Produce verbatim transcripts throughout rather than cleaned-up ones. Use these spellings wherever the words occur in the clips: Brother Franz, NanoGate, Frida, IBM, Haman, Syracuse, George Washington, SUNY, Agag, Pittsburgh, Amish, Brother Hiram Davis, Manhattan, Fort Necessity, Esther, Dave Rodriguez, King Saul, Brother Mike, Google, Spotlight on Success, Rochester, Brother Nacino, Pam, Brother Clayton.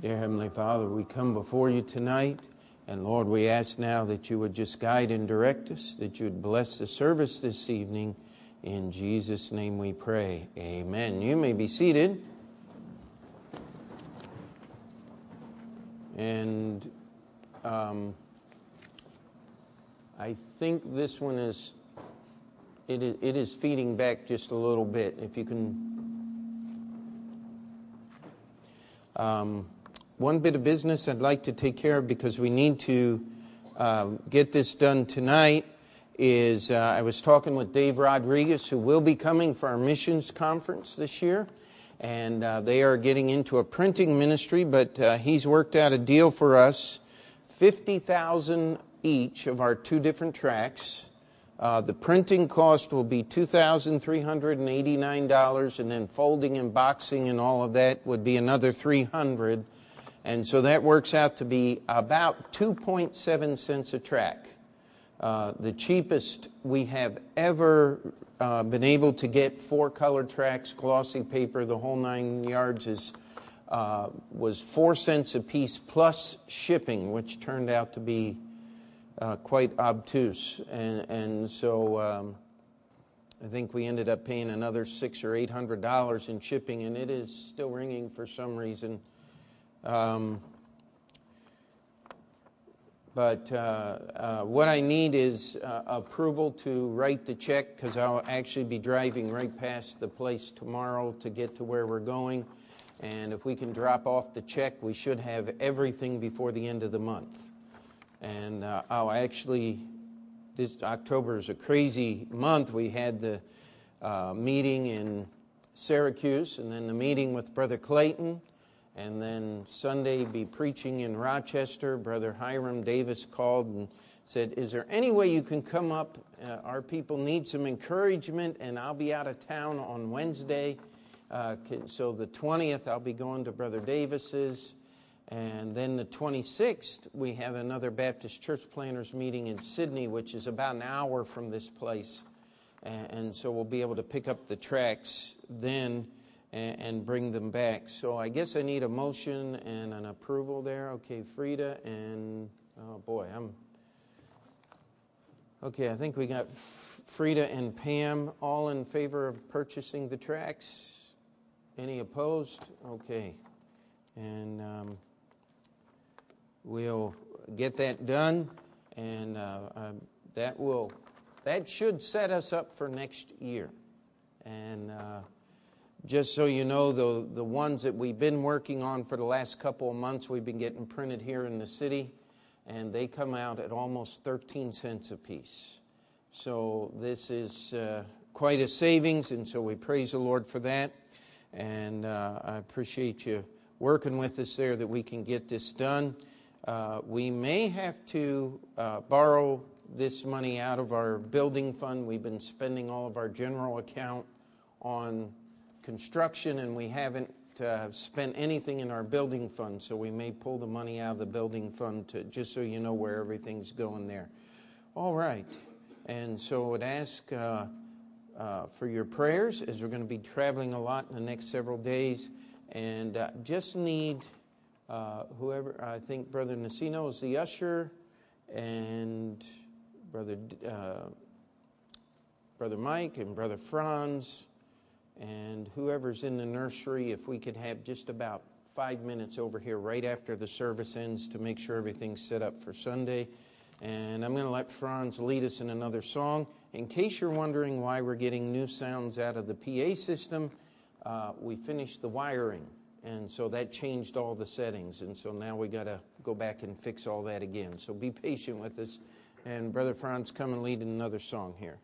Dear Heavenly Father, we come before you tonight, and Lord, we ask now that you would just guide and direct us, that you would bless the service this evening. In Jesus' name we pray. Amen. You may be seated. And um, I think this one is it, it is feeding back just a little bit. If you can, um, one bit of business I'd like to take care of because we need to uh, get this done tonight. Is uh, I was talking with Dave Rodriguez, who will be coming for our missions conference this year, and uh, they are getting into a printing ministry, but uh, he's worked out a deal for us, fifty thousand dollars each of our two different tracts. Uh, the printing cost will be two thousand three hundred eighty-nine dollars, and then folding and boxing and all of that would be another three hundred dollars, and so that works out to be about two point seven cents a tract. Uh, the cheapest we have ever uh, been able to get, four color tracks, glossy paper, the whole nine yards, is uh, was four cents a piece plus shipping, which turned out to be uh, quite obtuse. And, and so um, I think we ended up paying another six or eight hundred dollars in shipping, and it is still ringing for some reason. Um, But uh, uh, what I need is uh, approval to write the check, because I'll actually be driving right past the place tomorrow to get to where we're going. And if we can drop off the check, we should have everything before the end of the month. And uh, I'll actually, this October is a crazy month. We had the uh, meeting in Syracuse, and then the meeting with Brother Clayton. And then Sunday, be preaching in Rochester. Brother Hiram Davis called and said, is there any way you can come up? Uh, our people need some encouragement, and I'll be out of town on Wednesday. Uh, so the twentieth, I'll be going to Brother Davis's. And then the twenty-sixth, we have another Baptist church planters meeting in Sydney, which is about an hour from this place. And, and so we'll be able to pick up the tracts then and bring them back. So I guess I need a motion and an approval there. Okay, Frida and, oh boy, I'm, okay, I think we got Frida and Pam all in favor of purchasing the tracts. Any opposed? Okay. And um, we'll get that done, and uh, uh, that will, that should set us up for next year. And uh just so you know, the, the ones that we've been working on for the last couple of months, we've been getting printed here in the city, and they come out at almost thirteen cents a piece. So this is uh, quite a savings, and so we praise the Lord for that. And uh, I appreciate you working with us there that we can get this done. Uh, we may have to uh, borrow this money out of our building fund. We've been spending all of our general account on construction, and we haven't uh, spent anything in our building fund, so we may pull the money out of the building fund, to just so you know where everything's going there. All right, and so I would ask uh, uh, for your prayers, as we're going to be traveling a lot in the next several days, and uh, just need uh, whoever, I think Brother Nacino is the usher, and Brother uh, Brother Mike and Brother Franz, and whoever's in the nursery, if we could have just about five minutes over here right after the service ends to make sure everything's set up for Sunday. And I'm going to let Franz lead us in another song. In case you're wondering why we're getting new sounds out of the P A system, uh, we finished the wiring, and so that changed all the settings. And so now we got to go back and fix all that again. So be patient with us. And Brother Franz, come and lead in another song here.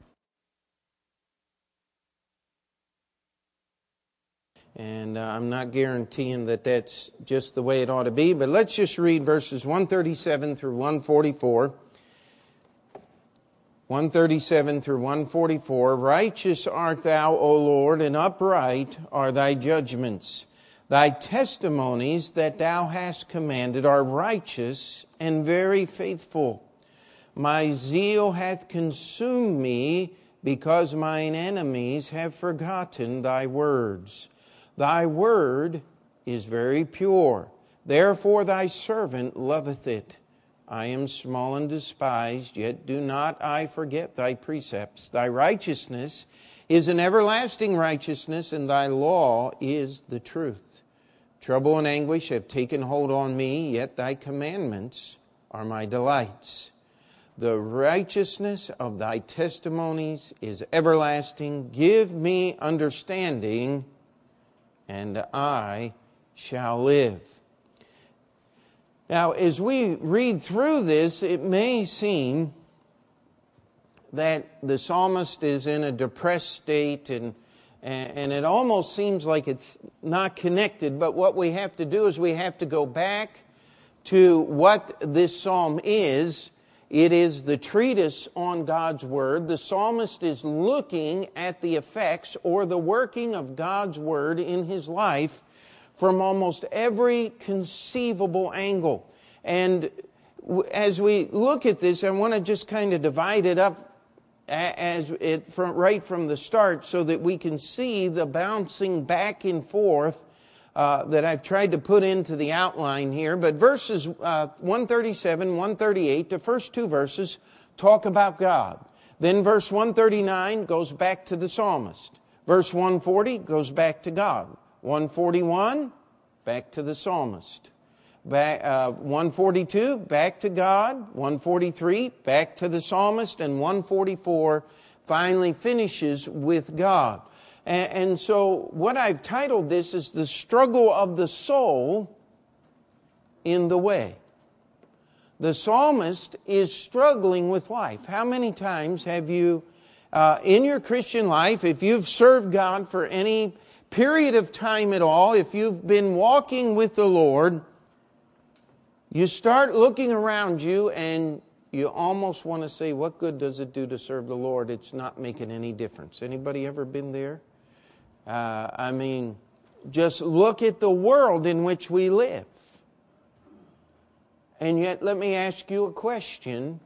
And uh, I'm not guaranteeing that that's just the way it ought to be, but let's just read verses one thirty-seven through one forty-four. one thirty-seven through one forty-four. Righteous art thou, O Lord, and upright are thy judgments. Thy testimonies that thou hast commanded are righteous and very faithful. My zeal hath consumed me, because mine enemies have forgotten thy words. Thy word is very pure. Therefore thy servant loveth it. I am small and despised, yet do not I forget thy precepts. Thy righteousness is an everlasting righteousness, and thy law is the truth. Trouble and anguish have taken hold on me, yet thy commandments are my delights. The righteousness of thy testimonies is everlasting. Give me understanding, and I shall live. Now, as we read through this, it may seem that the psalmist is in a depressed state, and, and it almost seems like it's not connected. But what we have to do is we have to go back to what this psalm is. It is the treatise on God's Word. The psalmist is looking at the effects or the working of God's Word in his life from almost every conceivable angle. And as we look at this, I want to just kind of divide it up as it from, right from the start so that we can see the bouncing back and forth uh, that I've tried to put into the outline here. But verses uh, one thirty-seven, one thirty-eight, the first two verses talk about God. Then verse one thirty-nine goes back to the psalmist. Verse one forty goes back to God. one forty-one, back to the psalmist. Back, uh, one forty-two, back to God. one forty-three, back to the psalmist. And one forty-four finally finishes with God. And, and so what I've titled this is The Struggle of the Soul in the Way. The psalmist is struggling with life. How many times have you, uh, in your Christian life, if you've served God for any period of time at all, if you've been walking with the Lord, you start looking around you and you almost want to say, what good does it do to serve the Lord? It's not making any difference. Anybody ever been there? Uh, I mean, just look at the world in which we live. And yet, let me ask you a question.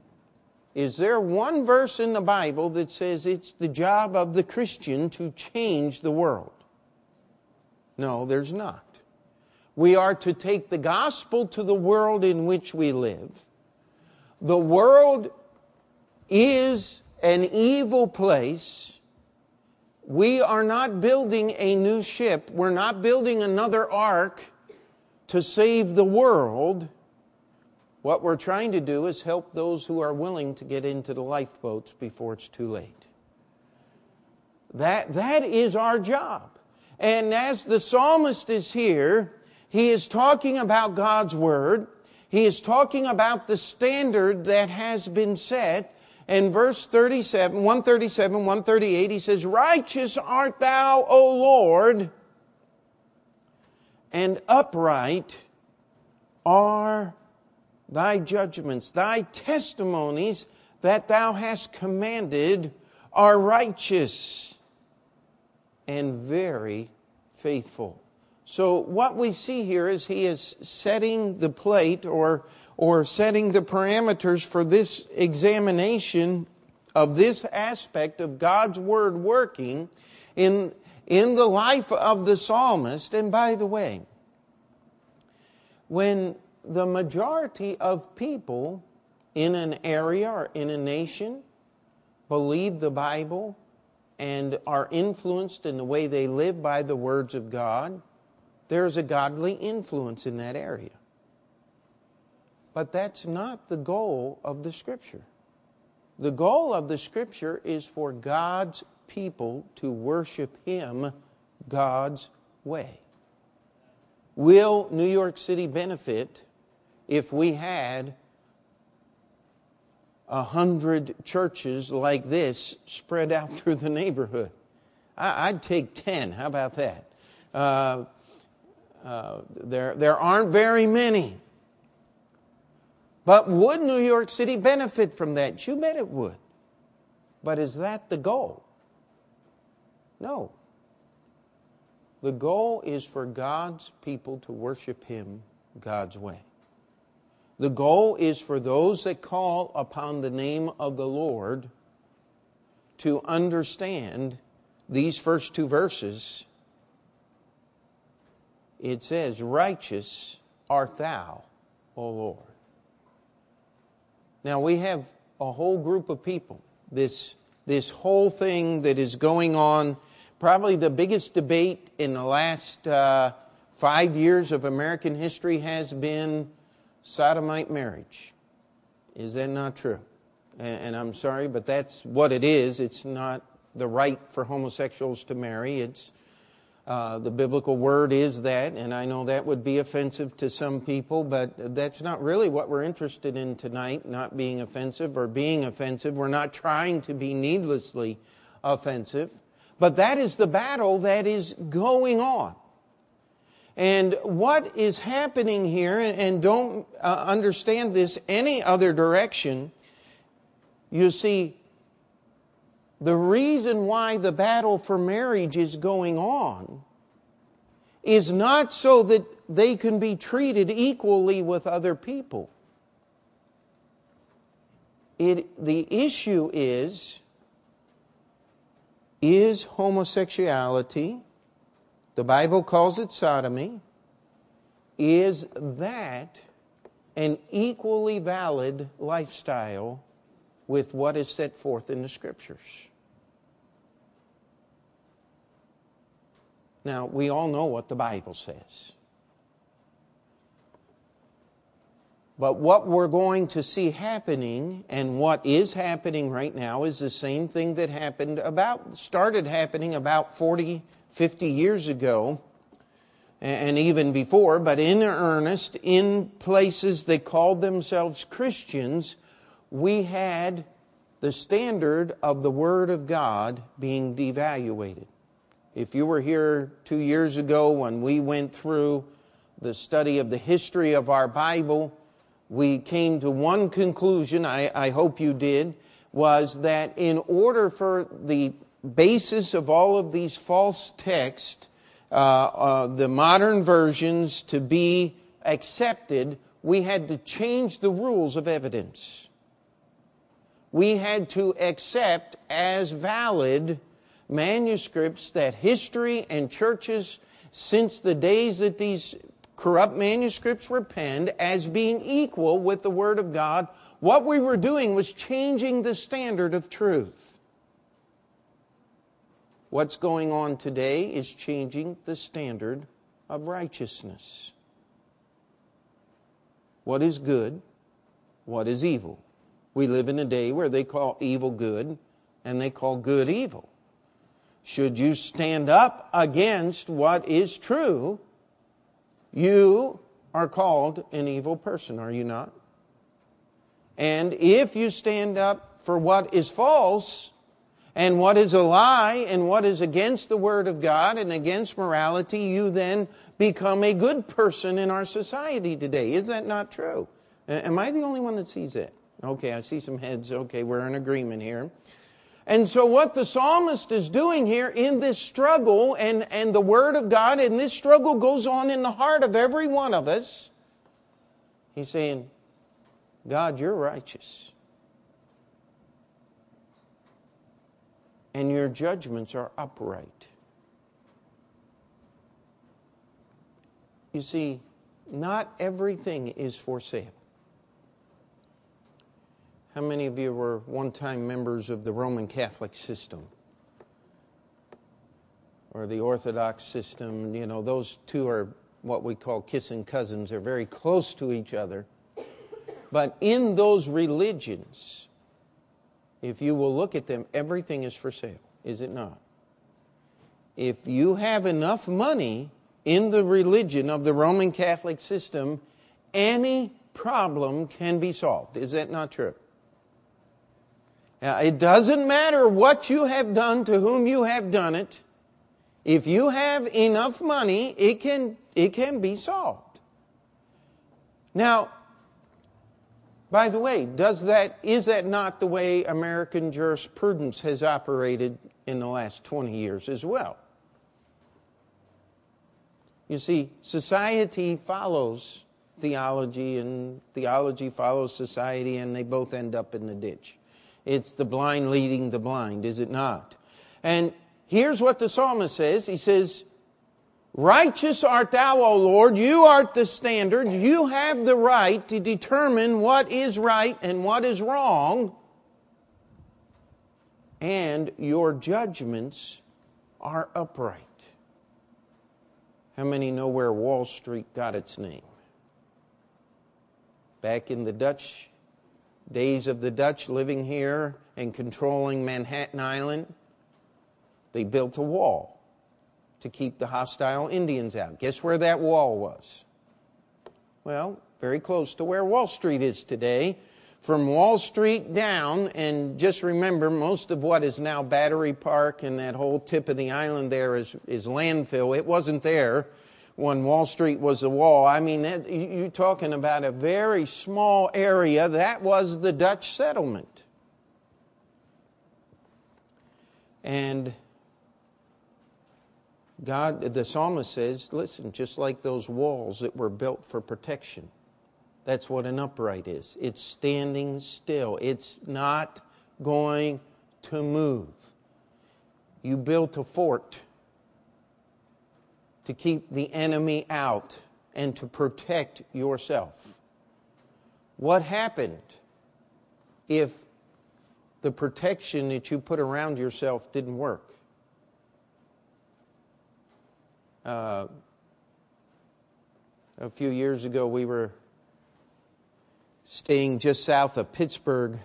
Is there one verse in the Bible that says it's the job of the Christian to change the world? No, there's not. We are to take the gospel to the world in which we live. The world is an evil place. We are not building a new ship. We're not building another ark to save the world. What we're trying to do is help those who are willing to get into the lifeboats before it's too late. That, that is our job. And as the psalmist is here, he is talking about God's Word. He is talking about the standard that has been set. And verse thirty-seven, one thirty-seven, one thirty-eight, he says, righteous art thou, O Lord, and upright are thy judgments. Thy testimonies that thou hast commanded are righteous and very faithful. So what we see here is he is setting the plate or, or setting the parameters for this examination of this aspect of God's Word working in, in the life of the psalmist. And by the way, when the majority of people in an area or in a nation believe the Bible and are influenced in the way they live by the words of God, there's a godly influence in that area. But that's not the goal of the Scripture. The goal of the Scripture is for God's people to worship Him God's way. Will New York City benefit if we had A hundred churches like this spread out through the neighborhood? I, I'd take ten. How about that? Uh, uh, there, there aren't very many. But would New York City benefit from that? You bet it would. But is that the goal? No. The goal is for God's people to worship Him God's way. The goal is for those that call upon the name of the Lord to understand these first two verses. It says, righteous art thou, O Lord? Now we have a whole group of people. This, this whole thing that is going on, probably the biggest debate in the last uh, five years of American history has been sodomite marriage. Is that not true? And, and I'm sorry, but that's what it is. It's not the right for homosexuals to marry. It's uh, the biblical word is that, and I know that would be offensive to some people, but that's not really what we're interested in tonight, not being offensive or being offensive. We're not trying to be needlessly offensive, but that is the battle that is going on. And what is happening here, and don't uh, understand this any other direction, you see, the reason why the battle for marriage is going on is not so that they can be treated equally with other people. It, the issue is, is homosexuality, the Bible calls it sodomy, is that an equally valid lifestyle with what is set forth in the Scriptures? Now, we all know what the Bible says. But what we're going to see happening, and what is happening right now, is the same thing that happened about, started happening about forty, fifty years ago, and even before, but in earnest, in places that called themselves Christians, we had the standard of the Word of God being devaluated. If you were here two years ago when we went through the study of the history of our Bible, we came to one conclusion, I, I hope you did, was that in order for the basis of all of these false texts, uh, uh, the modern versions, to be accepted, we had to change the rules of evidence. We had to accept as valid manuscripts that history and churches, since the days that these corrupt manuscripts were penned, as being equal with the Word of God. What we were doing was changing the standard of truth. What's going on today is changing the standard of righteousness. What is good? What is evil? We live in a day where they call evil good and they call good evil. Should you stand up against what is true, you are called an evil person, are you not? And if you stand up for what is false and what is a lie and what is against the Word of God and against morality, you then become a good person in our society today. Is that not true? Am I the only one that sees that? Okay, I see some heads. Okay, we're in agreement here. And so what the psalmist is doing here in this struggle, and, and the Word of God, and this struggle goes on in the heart of every one of us, he's saying, God, you're righteous. And your judgments are upright. You see, not everything is for sale. How many of you were one-time members of the Roman Catholic system or the Orthodox system? You know, those two are what we call kissing cousins. They're very close to each other. But in those religions, if you will look at them, everything is for sale, is it not? If you have enough money in the religion of the Roman Catholic system, any problem can be solved. Is that not true? Now, it doesn't matter what you have done, to whom you have done it. If you have enough money, it can, it can be solved. Now, by the way, does that, is that not the way American jurisprudence has operated in the last twenty years as well? You see, society follows theology, and theology follows society, and they both end up in the ditch. It's the blind leading the blind, is it not? And here's what the psalmist says. He says, Righteous art thou, O Lord. You art the standard. You have the right to determine what is right and what is wrong. And your judgments are upright. How many know where Wall Street got its name? Back in the Dutch days of the Dutch living here and controlling Manhattan Island, they built a wall to keep the hostile Indians out. Guess where that wall was? Well, very close to where Wall Street is today. From Wall Street down, and just remember, most of what is now Battery Park and that whole tip of the island there is, is landfill. It wasn't there when Wall Street was the wall. I mean, that, you're talking about a very small area. That was the Dutch settlement. And God, the psalmist says, listen, just like those walls that were built for protection, that's what an upright is. It's standing still. It's not going to move. You built a fort to keep the enemy out and to protect yourself. What happened if the protection that you put around yourself didn't work? Uh, a few years ago, we were staying just south of Pittsburgh,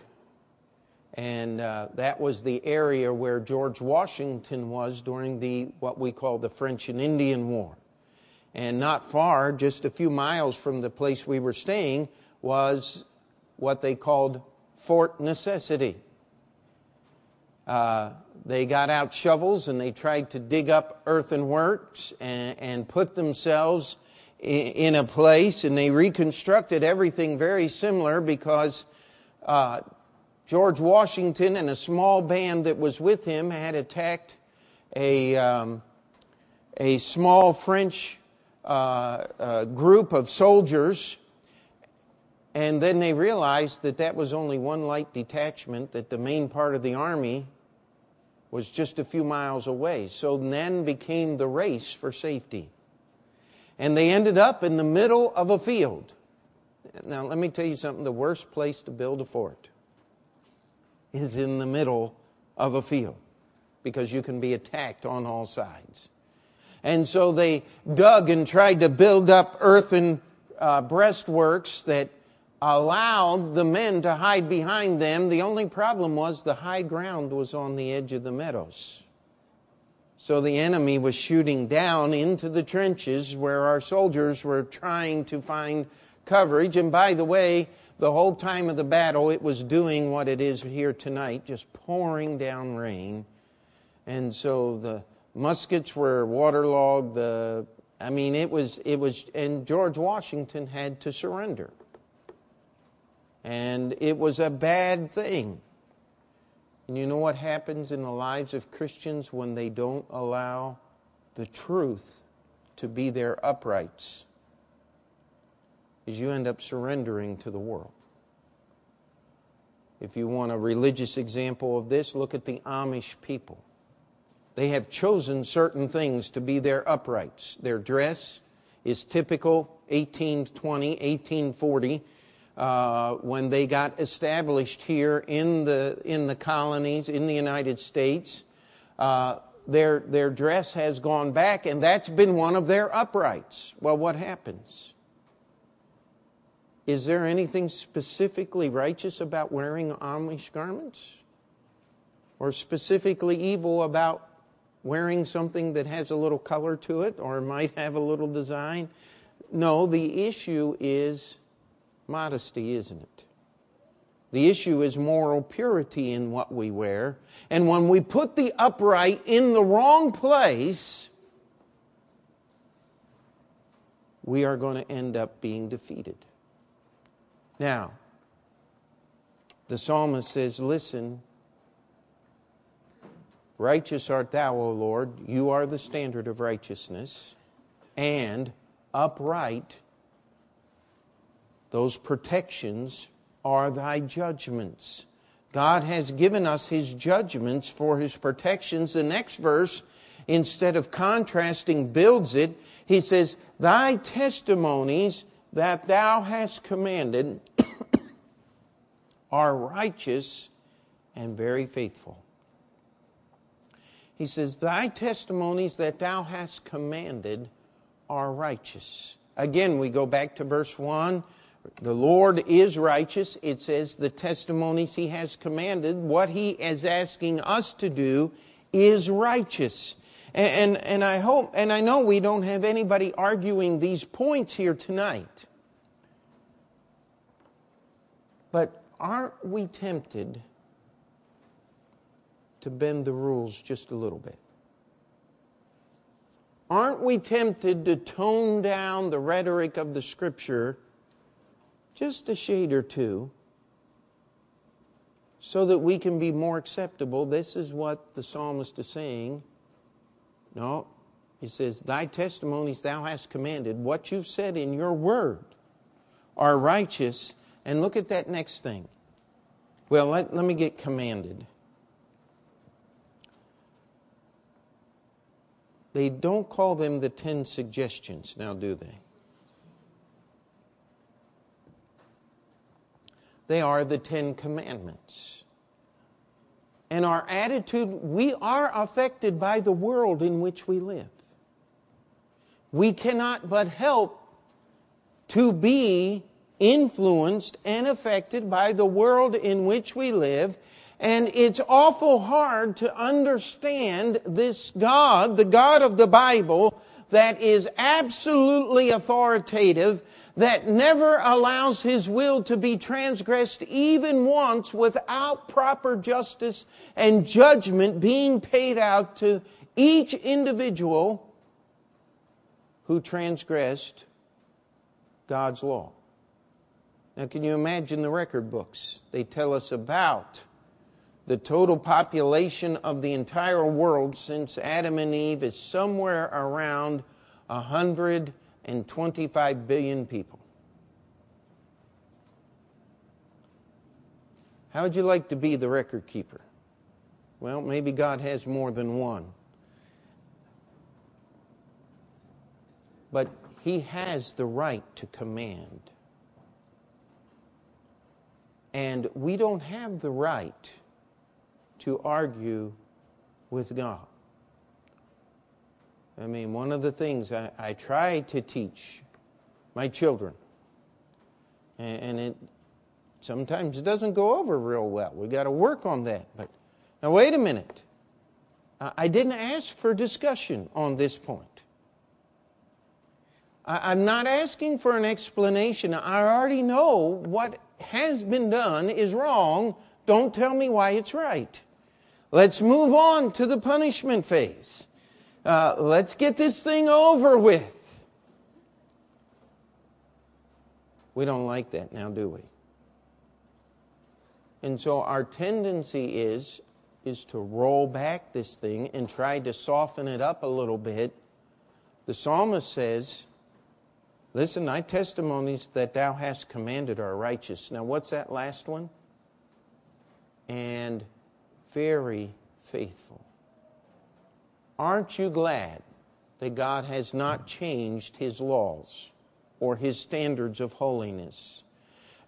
and uh, that was the area where George Washington was during the what we call the French and Indian War. And not far, just a few miles from the place we were staying, was what they called Fort Necessity. Uh, they got out shovels and they tried to dig up earthworks and, and put themselves in, in a place, and they reconstructed everything very similar because uh, George Washington and a small band that was with him had attacked a, um, a small French uh, uh, group of soldiers. And then they realized that that was only one light detachment, that the main part of the army was just a few miles away. So then became the race for safety. And they ended up in the middle of a field. Now, let me tell you something. The worst place to build a fort is in the middle of a field, because you can be attacked on all sides. And so they dug and tried to build up earthen uh, breastworks that allowed the men to hide behind them. The only problem was the high ground was on the edge of the meadows. So the enemy was shooting down into the trenches where our soldiers were trying to find coverage. And by the way, the whole time of the battle, it was doing what it is here tonight, just pouring down rain. And so the muskets were waterlogged. The, I mean, it was, it was, and George Washington had to surrender. And it was a bad thing. And you know what happens in the lives of Christians when they don't allow the truth to be their uprights? Is you end up surrendering to the world. If you want a religious example of this, look at the Amish people. They have chosen certain things to be their uprights. Their dress is typical eighteen twenty, eighteen forty. Uh, when they got established here in the in the colonies, in the United States, uh, their their dress has gone back, and that's been one of their uprights. Well, what happens? Is there anything specifically righteous about wearing Amish garments? Or specifically evil about wearing something that has a little color to it or might have a little design? No, the issue is modesty, isn't it? The issue is moral purity in what we wear. And when we put the upright in the wrong place, we are going to end up being defeated. Now, the psalmist says, listen, righteous art thou, O Lord, you are the standard of righteousness, and upright, those protections are thy judgments. God has given us his judgments for his protections. The next verse instead of contrasting, builds it. He says, thy testimonies that thou hast commanded are righteous and very faithful. He says, thy testimonies that thou hast commanded are righteous. Again, we go back to verse one. The Lord is righteous. It says the testimonies he has commanded, what he is asking us to do, is righteous. And, and, and I hope, and I know we don't have anybody arguing these points here tonight. But aren't we tempted to bend the rules just a little bit? Aren't we tempted to tone down the rhetoric of the Scripture just a shade or two, so that we can be more acceptable? This is what the psalmist is saying. No, he says, thy testimonies thou hast commanded, what you've said in your word, are righteous. And look at that next thing. Well, let, let me get commanded. They don't call them the ten suggestions now, do they? They are the Ten Commandments. And our attitude, we are affected by the world in which we live. We cannot but help to be influenced and affected by the world in which we live. And it's awful hard to understand this God, the God of the Bible, that is absolutely authoritative, that never allows his will to be transgressed even once without proper justice and judgment being paid out to each individual who transgressed God's law. Now, can you imagine the record books? They tell us about the total population of the entire world since Adam and Eve is somewhere around one hundred twenty-five billion people. How would you like to be the record keeper? Well, maybe God has more than one. But he has the right to command. And we don't have the right to argue with God. I mean, one of the things I, I try to teach my children, and, and it sometimes doesn't go over real well. We've got to work on that. But now, wait a minute. I, I didn't ask for discussion on this point. I, I'm not asking for an explanation. I already know what has been done is wrong. Don't tell me why it's right. Let's move on to the punishment phase. Uh, let's get this thing over with. We don't like that now, do we? And so our tendency is, is to roll back this thing and try to soften it up a little bit. The psalmist says, listen, thy testimonies that thou hast commanded are righteous. Now, what's that last one? And very faithful. Aren't you glad that God has not changed his laws or his standards of holiness?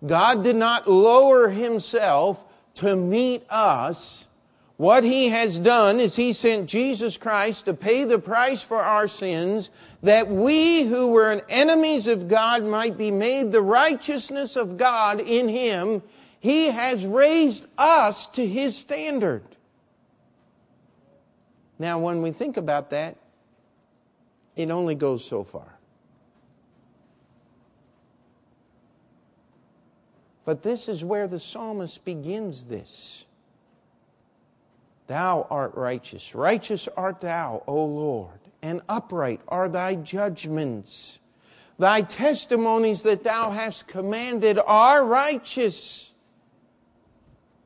God did not lower himself to meet us. What he has done is he sent Jesus Christ to pay the price for our sins, that we who were enemies of God might be made the righteousness of God in him. He has raised us to his standard. Now, when we think about that, it only goes so far. But this is where the psalmist begins this. Thou art righteous. Righteous art thou, O Lord, and upright are thy judgments. Thy testimonies that thou hast commanded are righteous.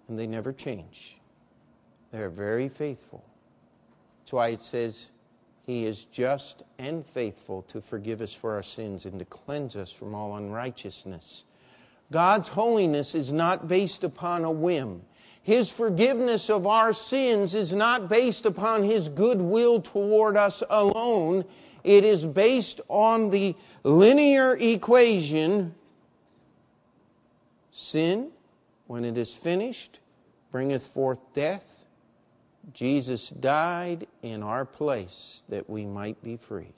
And they never change. They are very faithful. That's why it says he is just and faithful to forgive us for our sins and to cleanse us from all unrighteousness. God's holiness is not based upon a whim. His forgiveness of our sins is not based upon His goodwill toward us alone. It is based on the linear equation: sin, when it is finished, bringeth forth death. Jesus died in our place that we might be free.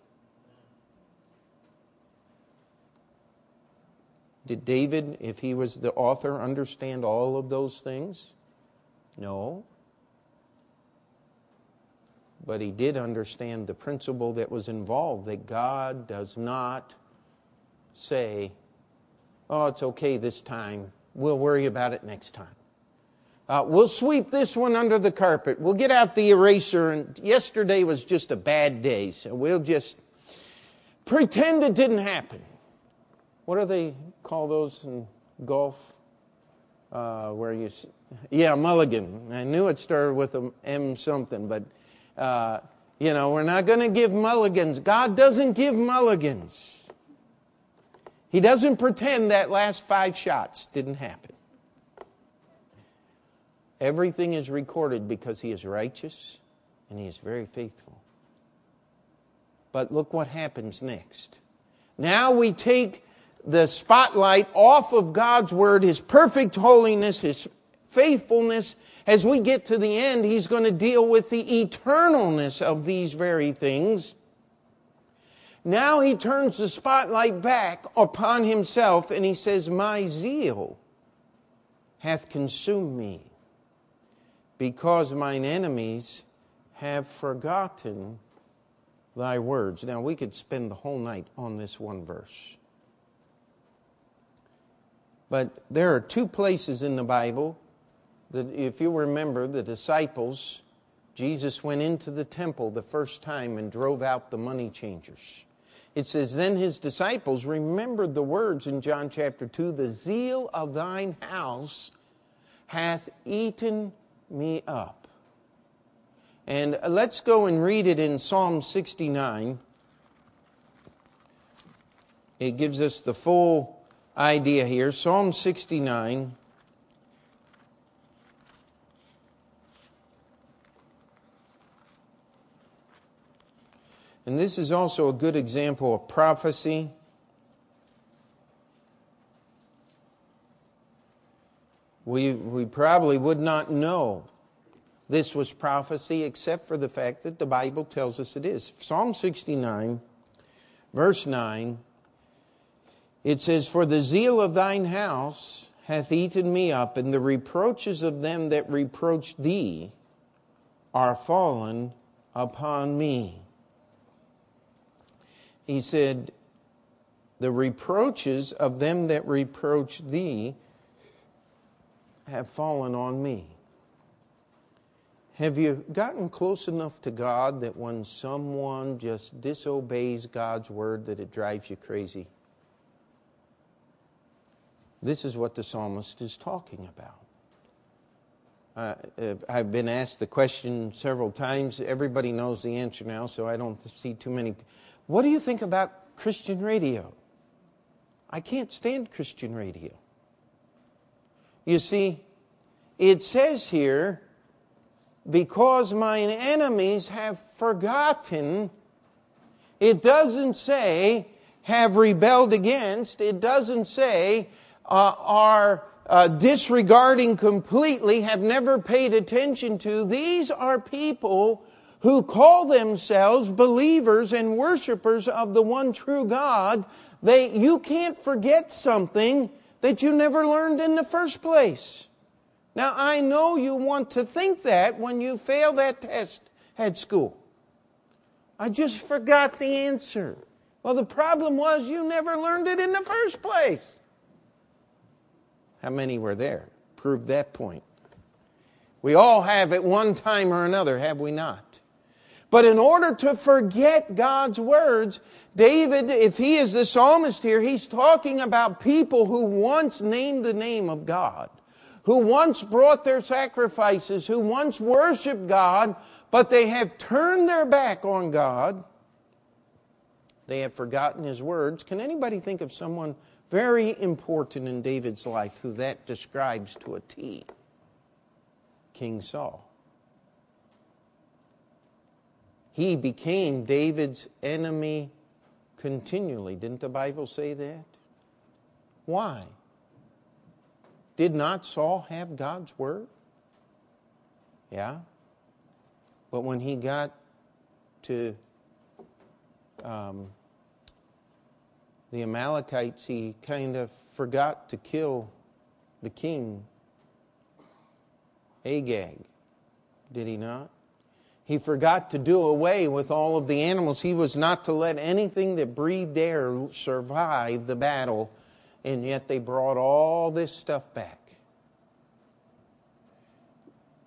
Did David, if he was the author, understand all of those things? No. But he did understand the principle that was involved, that God does not say, oh, it's okay this time. We'll worry about it next time. Uh, we'll sweep this one under the carpet. We'll get out the eraser. And yesterday was just a bad day, so we'll just pretend it didn't happen. What do they call those in golf? Uh, where you, yeah, mulligan. I knew it started with an M something, but uh, you know, we're not going to give mulligans. God doesn't give mulligans. He doesn't pretend that last five shots didn't happen. Everything is recorded because He is righteous and He is very faithful. But look what happens next. Now we take the spotlight off of God's Word, His perfect holiness, His faithfulness. As we get to the end, He's going to deal with the eternalness of these very things. Now He turns the spotlight back upon Himself and He says, my zeal hath consumed me because mine enemies have forgotten thy words. Now we could spend the whole night on this one verse. But there are two places in the Bible that, if you remember, the disciples, Jesus went into the temple the first time and drove out the money changers. It says, then His disciples remembered the words in John chapter two, the zeal of thine house hath eaten me up. And let's go and read it in Psalm sixty-nine. It gives us the full idea here. Psalm sixty-nine. And this is also a good example of prophecy. We, we probably would not know this was prophecy except for the fact that the Bible tells us it is. Psalm sixty-nine, verse nine. It says, for the zeal of thine house hath eaten me up, and the reproaches of them that reproach thee are fallen upon me. He said, the reproaches of them that reproach thee have fallen on me. Have you gotten close enough to God that when someone just disobeys God's word that it drives you crazy? This is what the psalmist is talking about. Uh, I've been asked the question several times. Everybody knows the answer now, so I don't see too many. What do you think about Christian radio? I can't stand Christian radio. You see, it says here, because mine enemies have forgotten. It doesn't say, have rebelled against. It doesn't say, Uh, are uh, disregarding completely, have never paid attention to. These are people who call themselves believers and worshipers of the one true God. They, you can't forget something that you never learned in the first place. Now, I know you want to think that when you fail that test at school. I just forgot the answer. Well, the problem was you never learned it in the first place. How many were there? Prove that point. We all have at one time or another, have we not? But in order to forget God's words, David, if he is the psalmist here, he's talking about people who once named the name of God, who once brought their sacrifices, who once worshiped God, but they have turned their back on God. They have forgotten His words. Can anybody think of someone very important in David's life who that describes to a T? King Saul. He became David's enemy continually. Didn't the Bible say that? Why? Did not Saul have God's word? Yeah. But when he got to um, the Amalekites, he kind of forgot to kill the king, Agag, did he not? He forgot to do away with all of the animals. He was not to let anything that breathed air survive the battle, and yet they brought all this stuff back.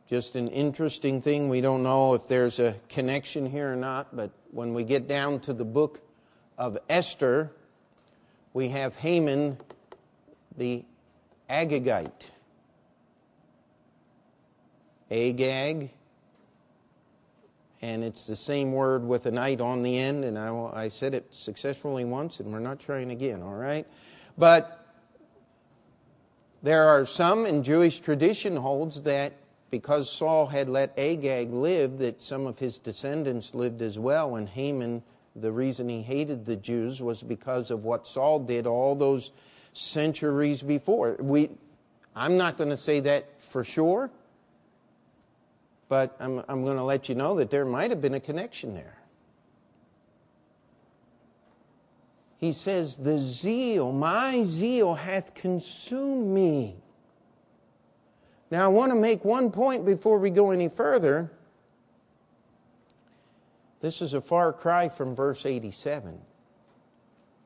Just an interesting thing. We don't know if there's a connection here or not, but when we get down to the book of Esther, we have Haman the Agagite. Agag. And it's the same word with an ite on the end, and I, I said it successfully once, and we're not trying again, all right? But there are some, in Jewish tradition holds that because Saul had let Agag live, that some of his descendants lived as well, and Haman, the reason he hated the Jews was because of what Saul did all those centuries before. We, I'm not going to say that for sure, but I'm, I'm going to let you know that there might have been a connection there. He says, the zeal, my zeal hath consumed me. Now, I want to make one point before we go any further. This is a far cry from verse eighty-seven,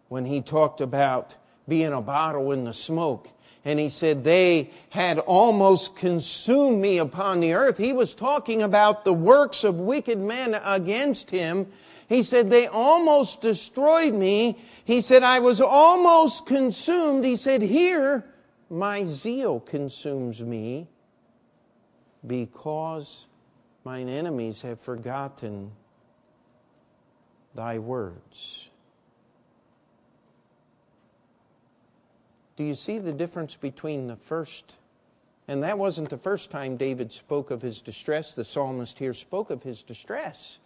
when he talked about being a bottle in the smoke. And he said, they had almost consumed me upon the earth. He was talking about the works of wicked men against him. He said, they almost destroyed me. He said, I was almost consumed. He said, here, my zeal consumes me because mine enemies have forgotten thy words. Do you see the difference between the first? And that wasn't the first time David spoke of his distress. The psalmist here spoke of his distress.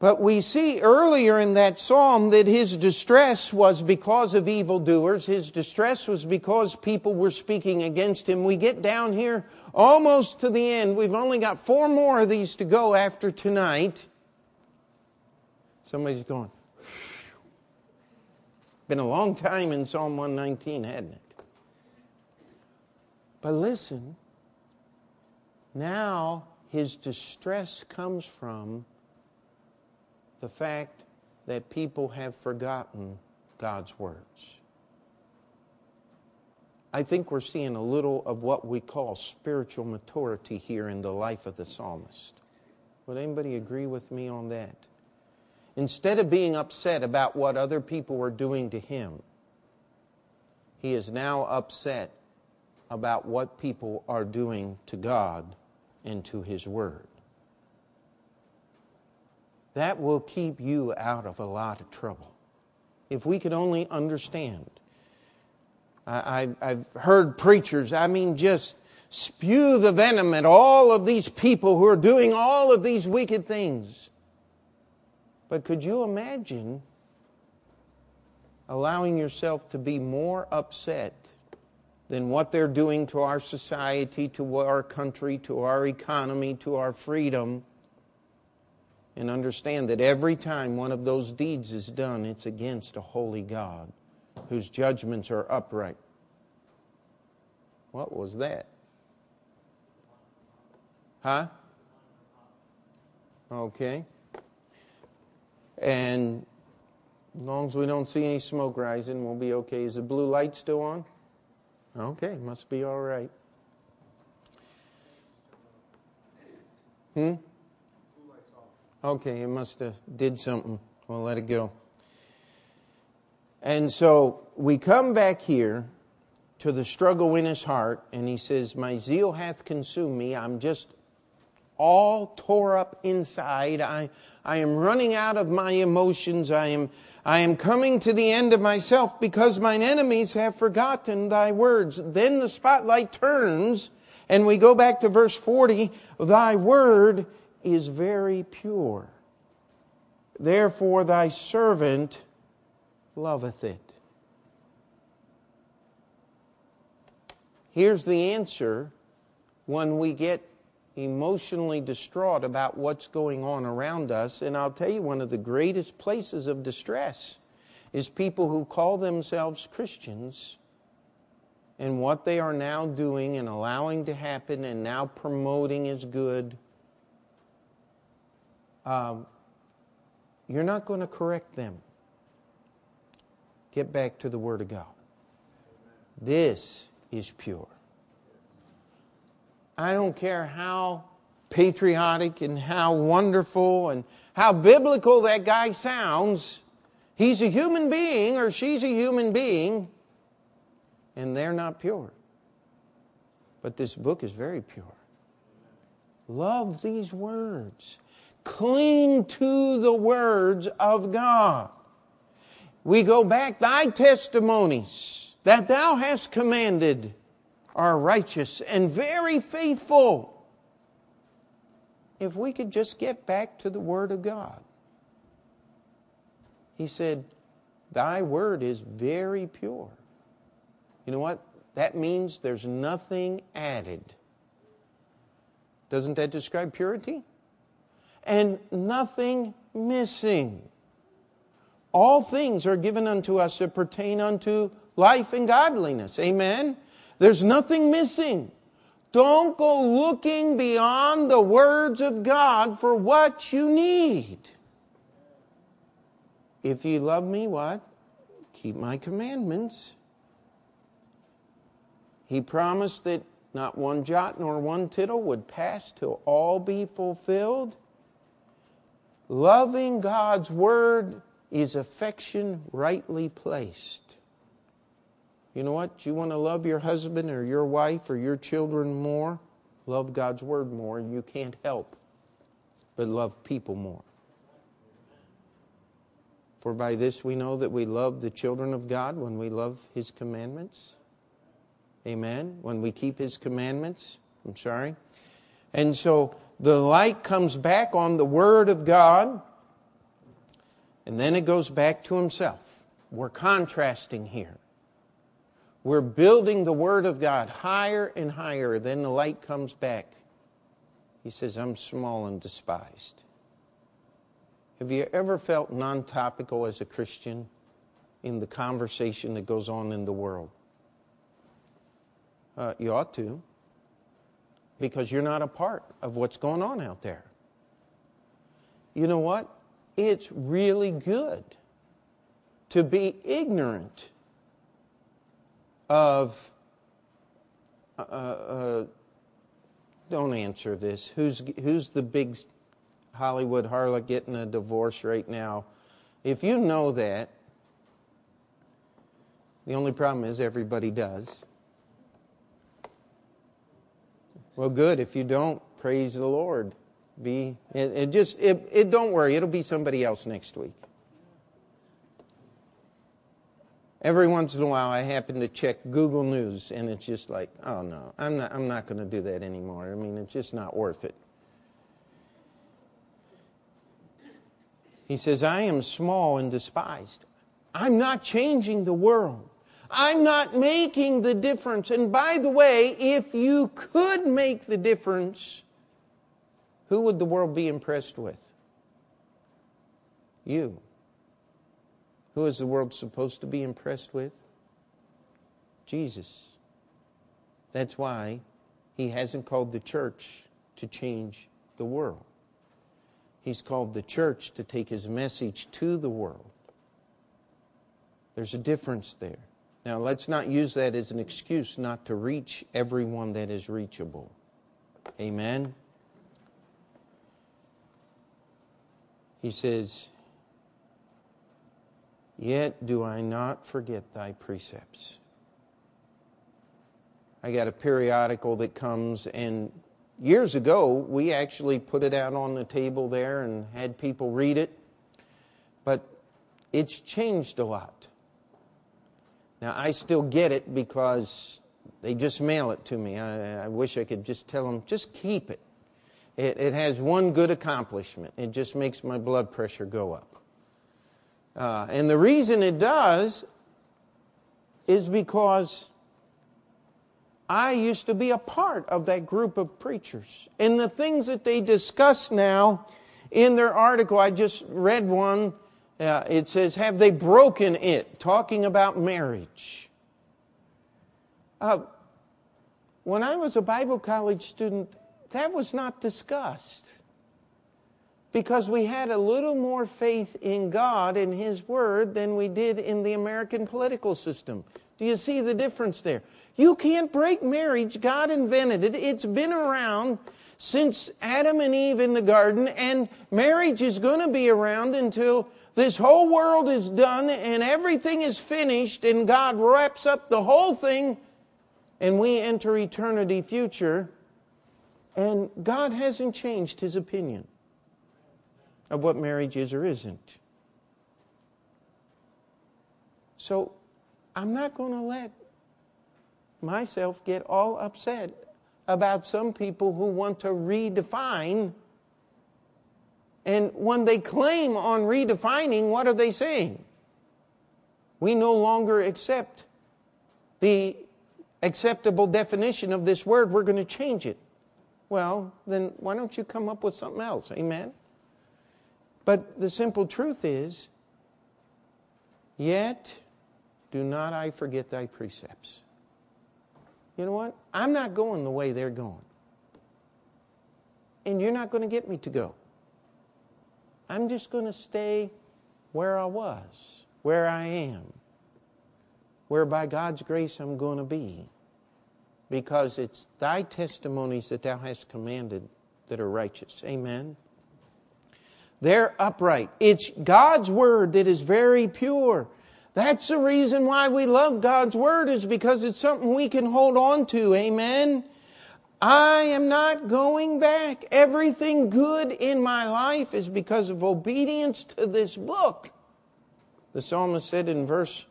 But we see earlier in that psalm that his distress was because of evildoers. His distress was because people were speaking against him. We get down here almost to the end. We've only got four more of these to go after tonight. Somebody's going, been a long time in Psalm one nineteen, hadn't it? But listen, now his distress comes from the fact that people have forgotten God's words. I think we're seeing a little of what we call spiritual maturity here in the life of the psalmist. Would anybody agree with me on that? Instead of being upset about what other people were doing to him, he is now upset about what people are doing to God and to his word. That will keep you out of a lot of trouble. If we could only understand. I, I, I've heard preachers, I mean, just spew the venom at all of these people who are doing all of these wicked things. But could you imagine allowing yourself to be more upset than what they're doing to our society, to our country, to our economy, to our freedom, and understand that every time one of those deeds is done, it's against a holy God whose judgments are upright? What was that? Huh? Okay. And as long as we don't see any smoke rising, we'll be okay. Is the blue light still on? Okay, must be all right. Hmm? Okay, it must have did something. We'll let it go. And so we come back here to the struggle in his heart, and he says, my zeal hath consumed me. I'm just all tore up inside. I, I am running out of my emotions. I am, I am coming to the end of myself because mine enemies have forgotten thy words. Then the spotlight turns And we go back to verse forty, thy word is very pure. Therefore thy servant loveth it. Here's the answer when we get emotionally distraught about what's going on around us. And I'll tell you, one of the greatest places of distress is people who call themselves Christians and what they are now doing and allowing to happen and now promoting is good. Uh, you're not going to correct them. Get back to the Word of God. This is pure. I don't care how patriotic and how wonderful and how biblical that guy sounds. He's a human being, or she's a human being, and they're not pure. But this book is very pure. Love these words. Cling to the words of God. We go back, thy testimonies that thou hast commanded are righteous and very faithful. If we could just get back to the Word of God. He said, thy word is very pure. You know what? That means there's nothing added. Doesn't that describe purity? And nothing missing. All things are given unto us that pertain unto life and godliness. Amen? There's nothing missing. Don't go looking beyond the words of God for what you need. If ye love me, what? Keep my commandments. He promised that not one jot nor one tittle would pass till all be fulfilled. Loving God's word is affection rightly placed. You know what? You want to love your husband or your wife or your children more? Love God's word more. You can't help but love people more. For by this we know that we love the children of God when we love His commandments. Amen? When we keep His commandments. I'm sorry. And so the light comes back on the Word of God. And then it goes back to Himself. We're contrasting here. We're building the Word of God higher and higher. Then the light comes back. He says, I'm small and despised. Have you ever felt non-topical as a Christian in the conversation that goes on in the world? Uh, you ought to, because you're not a part of what's going on out there. You know what? It's really good to be ignorant of, uh, uh, don't answer this, who's, who's the big Hollywood harlot getting a divorce right now? If you know that, the only problem is everybody does. Well, good. If you don't, praise the Lord. Be it, it just it, it. Don't worry. It'll be somebody else next week. Every once in a while, I happen to check Google News, and it's just like, oh no, I'm not. I'm not going to do that anymore. I mean, it's just not worth it. He says, I am small and despised. I'm not changing the world. I'm not making the difference. And by the way, if you could make the difference, who would the world be impressed with? You. Who is the world supposed to be impressed with? Jesus. That's why He hasn't called the church to change the world. He's called the church to take His message to the world. There's a difference there. Now, let's not use that as an excuse not to reach everyone that is reachable. Amen? He says, yet do I not forget thy precepts. I got a periodical that comes, and years ago, we actually put it out on the table there and had people read it. But it's changed a lot. Now, I still get it because they just mail it to me. I, I wish I could just tell them, just keep it. It, it has one good accomplishment. It just makes my blood pressure go up. Uh, and the reason it does is because I used to be a part of that group of preachers. And the things that they discuss now in their article, I just read one, uh, it says, have they broken it? Talking about marriage. Uh, when I was a Bible college student, that was not discussed, because we had a little more faith in God and His Word than we did in the American political system. Do you see the difference there? You can't break marriage. God invented it. It's been around since Adam and Eve in the garden, and marriage is going to be around until this whole world is done and everything is finished and God wraps up the whole thing and we enter eternity future. And God hasn't changed His opinion of what marriage is or isn't. So I'm not going to let myself get all upset about some people who want to redefine. And when they claim on redefining, what are they saying? We no longer accept the acceptable definition of this word. We're going to change it. Well, then why don't you come up with something else? Amen? But the simple truth is, yet do not I forget thy precepts. You know what? I'm not going the way they're going. And you're not going to get me to go. I'm just going to stay where I was, where I am, where by God's grace I'm going to be, because it's thy testimonies that thou hast commanded that are righteous. Amen? They're upright. It's God's Word that is very pure. That's the reason why we love God's Word, is because it's something we can hold on to. Amen? I am not going back. Everything good in my life is because of obedience to this book. The psalmist said in verse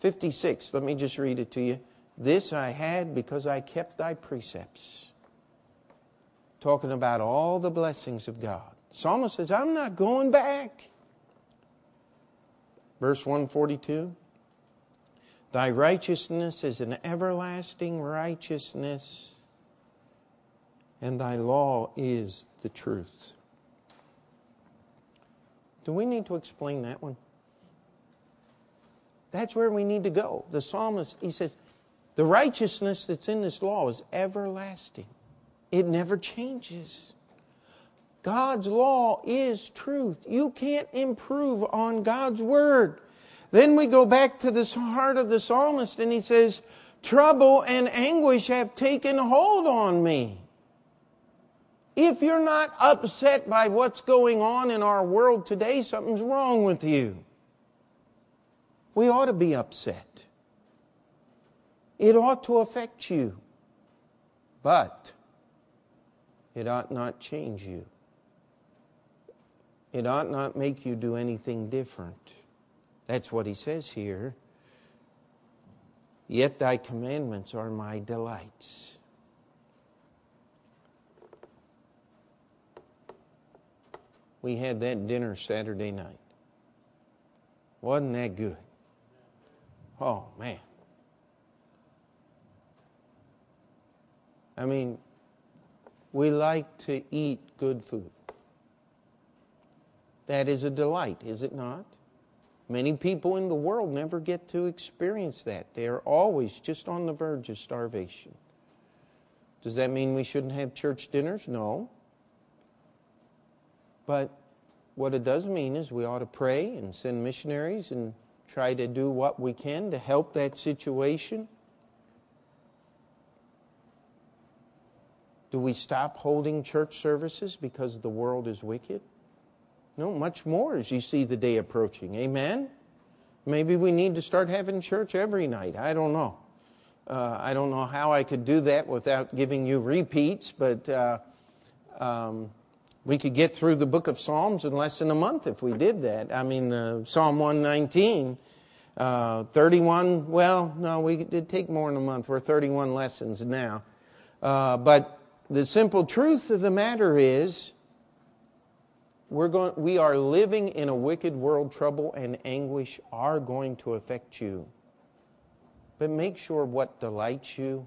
fifty-six, let me just read it to you. This I had because I kept thy precepts. Talking about all the blessings of God. Psalmist says, I'm not going back. Verse one forty-two. Thy righteousness is an everlasting righteousness, and thy law is the truth. Do we need to explain that one? That's where we need to go. The psalmist, he says, the righteousness that's in this law is everlasting. It never changes. God's law is truth. You can't improve on God's Word. Then we go back to the heart of the psalmist, and he says, trouble and anguish have taken hold on me. If you're not upset by what's going on in our world today, something's wrong with you. We ought to be upset. It ought to affect you, but it ought not change you. It ought not make you do anything different. That's what he says here. Yet thy commandments are my delights. We had that dinner Saturday night. Wasn't that good? Oh, man. I mean, we like to eat good food. That is a delight, is it not? Many people in the world never get to experience that. They are always just on the verge of starvation. Does that mean we shouldn't have church dinners? No. But what it does mean is we ought to pray and send missionaries and try to do what we can to help that situation. Do we stop holding church services because the world is wicked? No, much more as you see the day approaching. Amen? Maybe we need to start having church every night. I don't know. Uh, I don't know how I could do that without giving you repeats, but uh, um, we could get through the book of Psalms in less than a month if we did that. I mean, uh, Psalm one nineteen, Uh, thirty-one, well, no, we did take more than a month. We're thirty-one lessons now. Uh, but the simple truth of the matter is, we're going, we are living in a wicked world. Trouble and anguish are going to affect you. But make sure what delights you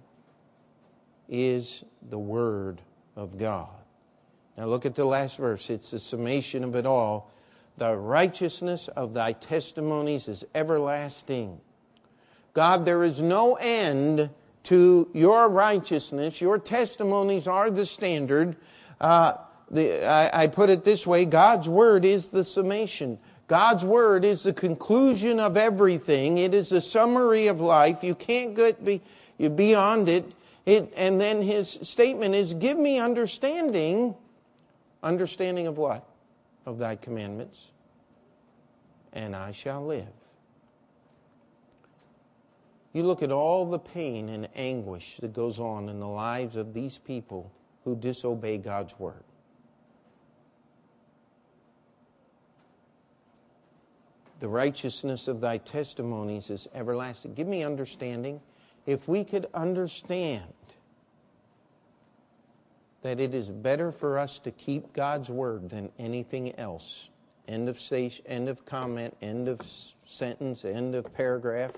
is the Word of God. Now look at the last verse. It's the summation of it all. The righteousness of thy testimonies is everlasting. God, there is no end to your righteousness. Your testimonies are the standard. Uh, the, I, I put it this way. God's Word is the summation. God's Word is the conclusion of everything. It is a summary of life. You can't get be, you beyond it. It, and then his statement is, give me understanding. Understanding of what? Of thy commandments, and I shall live. You look at all the pain and anguish that goes on in the lives of these people who disobey God's word. The righteousness of thy testimonies is everlasting. Give me understanding. If we could understand that it is better for us to keep God's word than anything else. End of station, end of comment, end of sentence, end of paragraph,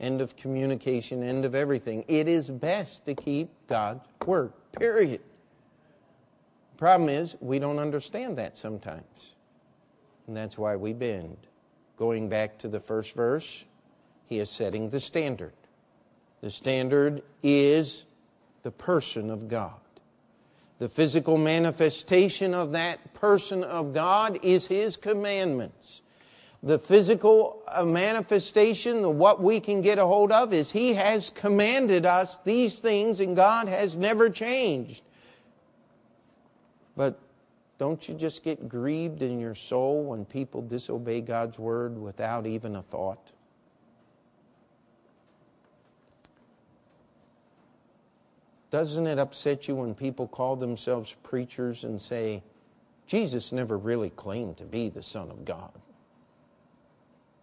end of communication, end of everything. It is best to keep God's word, period. The problem is we don't understand that sometimes. And that's why we bend. Going back to the first verse, he is setting the standard. The standard is the person of God. The physical manifestation of that person of God is His commandments. The physical manifestation, the what we can get a hold of, is He has commanded us these things, and God has never changed. But don't you just get grieved in your soul when people disobey God's word without even a thought? Doesn't it upset you when people call themselves preachers and say, Jesus never really claimed to be the Son of God?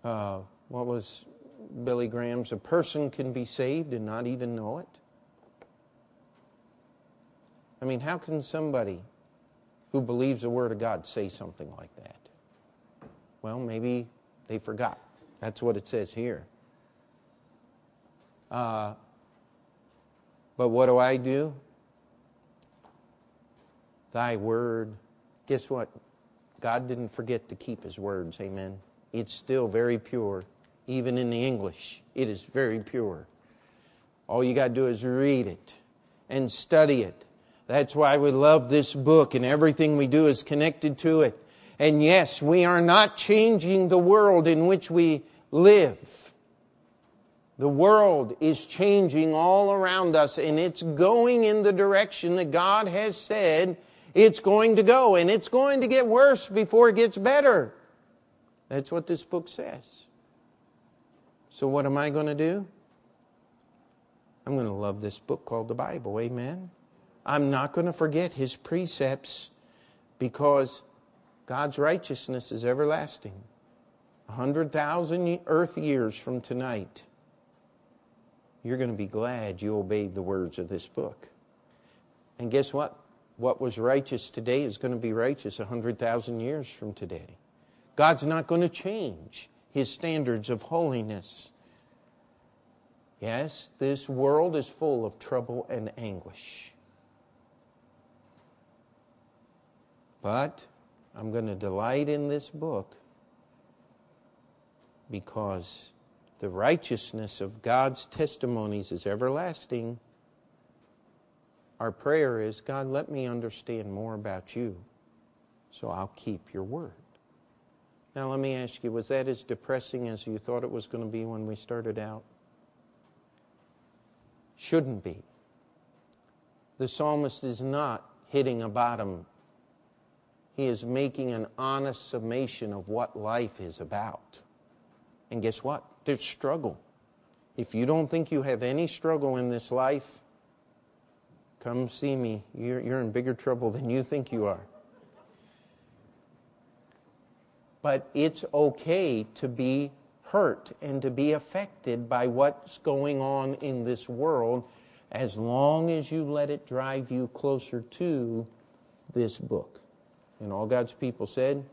Uh, what was Billy Graham's? A person can be saved and not even know it. I mean, how can somebody who believes the Word of God say something like that? Well, maybe they forgot. That's what it says here. Uh... But what do I do? Thy word. Guess what? God didn't forget to keep his words. Amen. It's still very pure. Even in the English, it is very pure. All you got to do is read it and study it. That's why we love this book, and everything we do is connected to it. And yes, we are not changing the world in which we live. The world is changing all around us, and it's going in the direction that God has said it's going to go, and it's going to get worse before it gets better. That's what this book says. So what am I going to do? I'm going to love this book called the Bible, amen? I'm not going to forget His precepts, because God's righteousness is everlasting. A hundred thousand earth years from tonight, you're going to be glad you obeyed the words of this book. And guess what? What was righteous today is going to be righteous one hundred thousand years from today. God's not going to change His standards of holiness. Yes, this world is full of trouble and anguish. But I'm going to delight in this book, because the righteousness of God's testimonies is everlasting. Our prayer is, God, let me understand more about you, so I'll keep your word. Now let me ask you, was that as depressing as you thought it was going to be when we started out? Shouldn't be. The psalmist is not hitting a bottom. He is making an honest summation of what life is about. And guess what? There's struggle. If you don't think you have any struggle in this life, come see me. You're, you're in bigger trouble than you think you are. But it's okay to be hurt and to be affected by what's going on in this world as long as you let it drive you closer to this book. And all God's people said,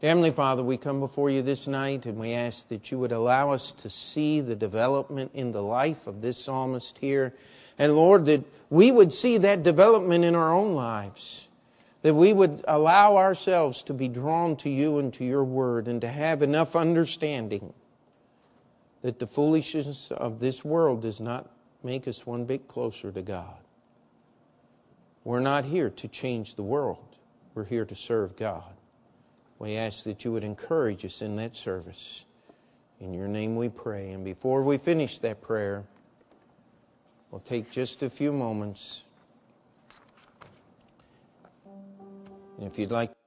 Dear Heavenly Father, we come before you this night and we ask that you would allow us to see the development in the life of this psalmist here. And Lord, that we would see that development in our own lives. That we would allow ourselves to be drawn to you and to your word and to have enough understanding that the foolishness of this world does not make us one bit closer to God. We're not here to change the world. We're here to serve God. We ask that you would encourage us in that service. In your name we pray. And before we finish that prayer, we'll take just a few moments. And if you'd like...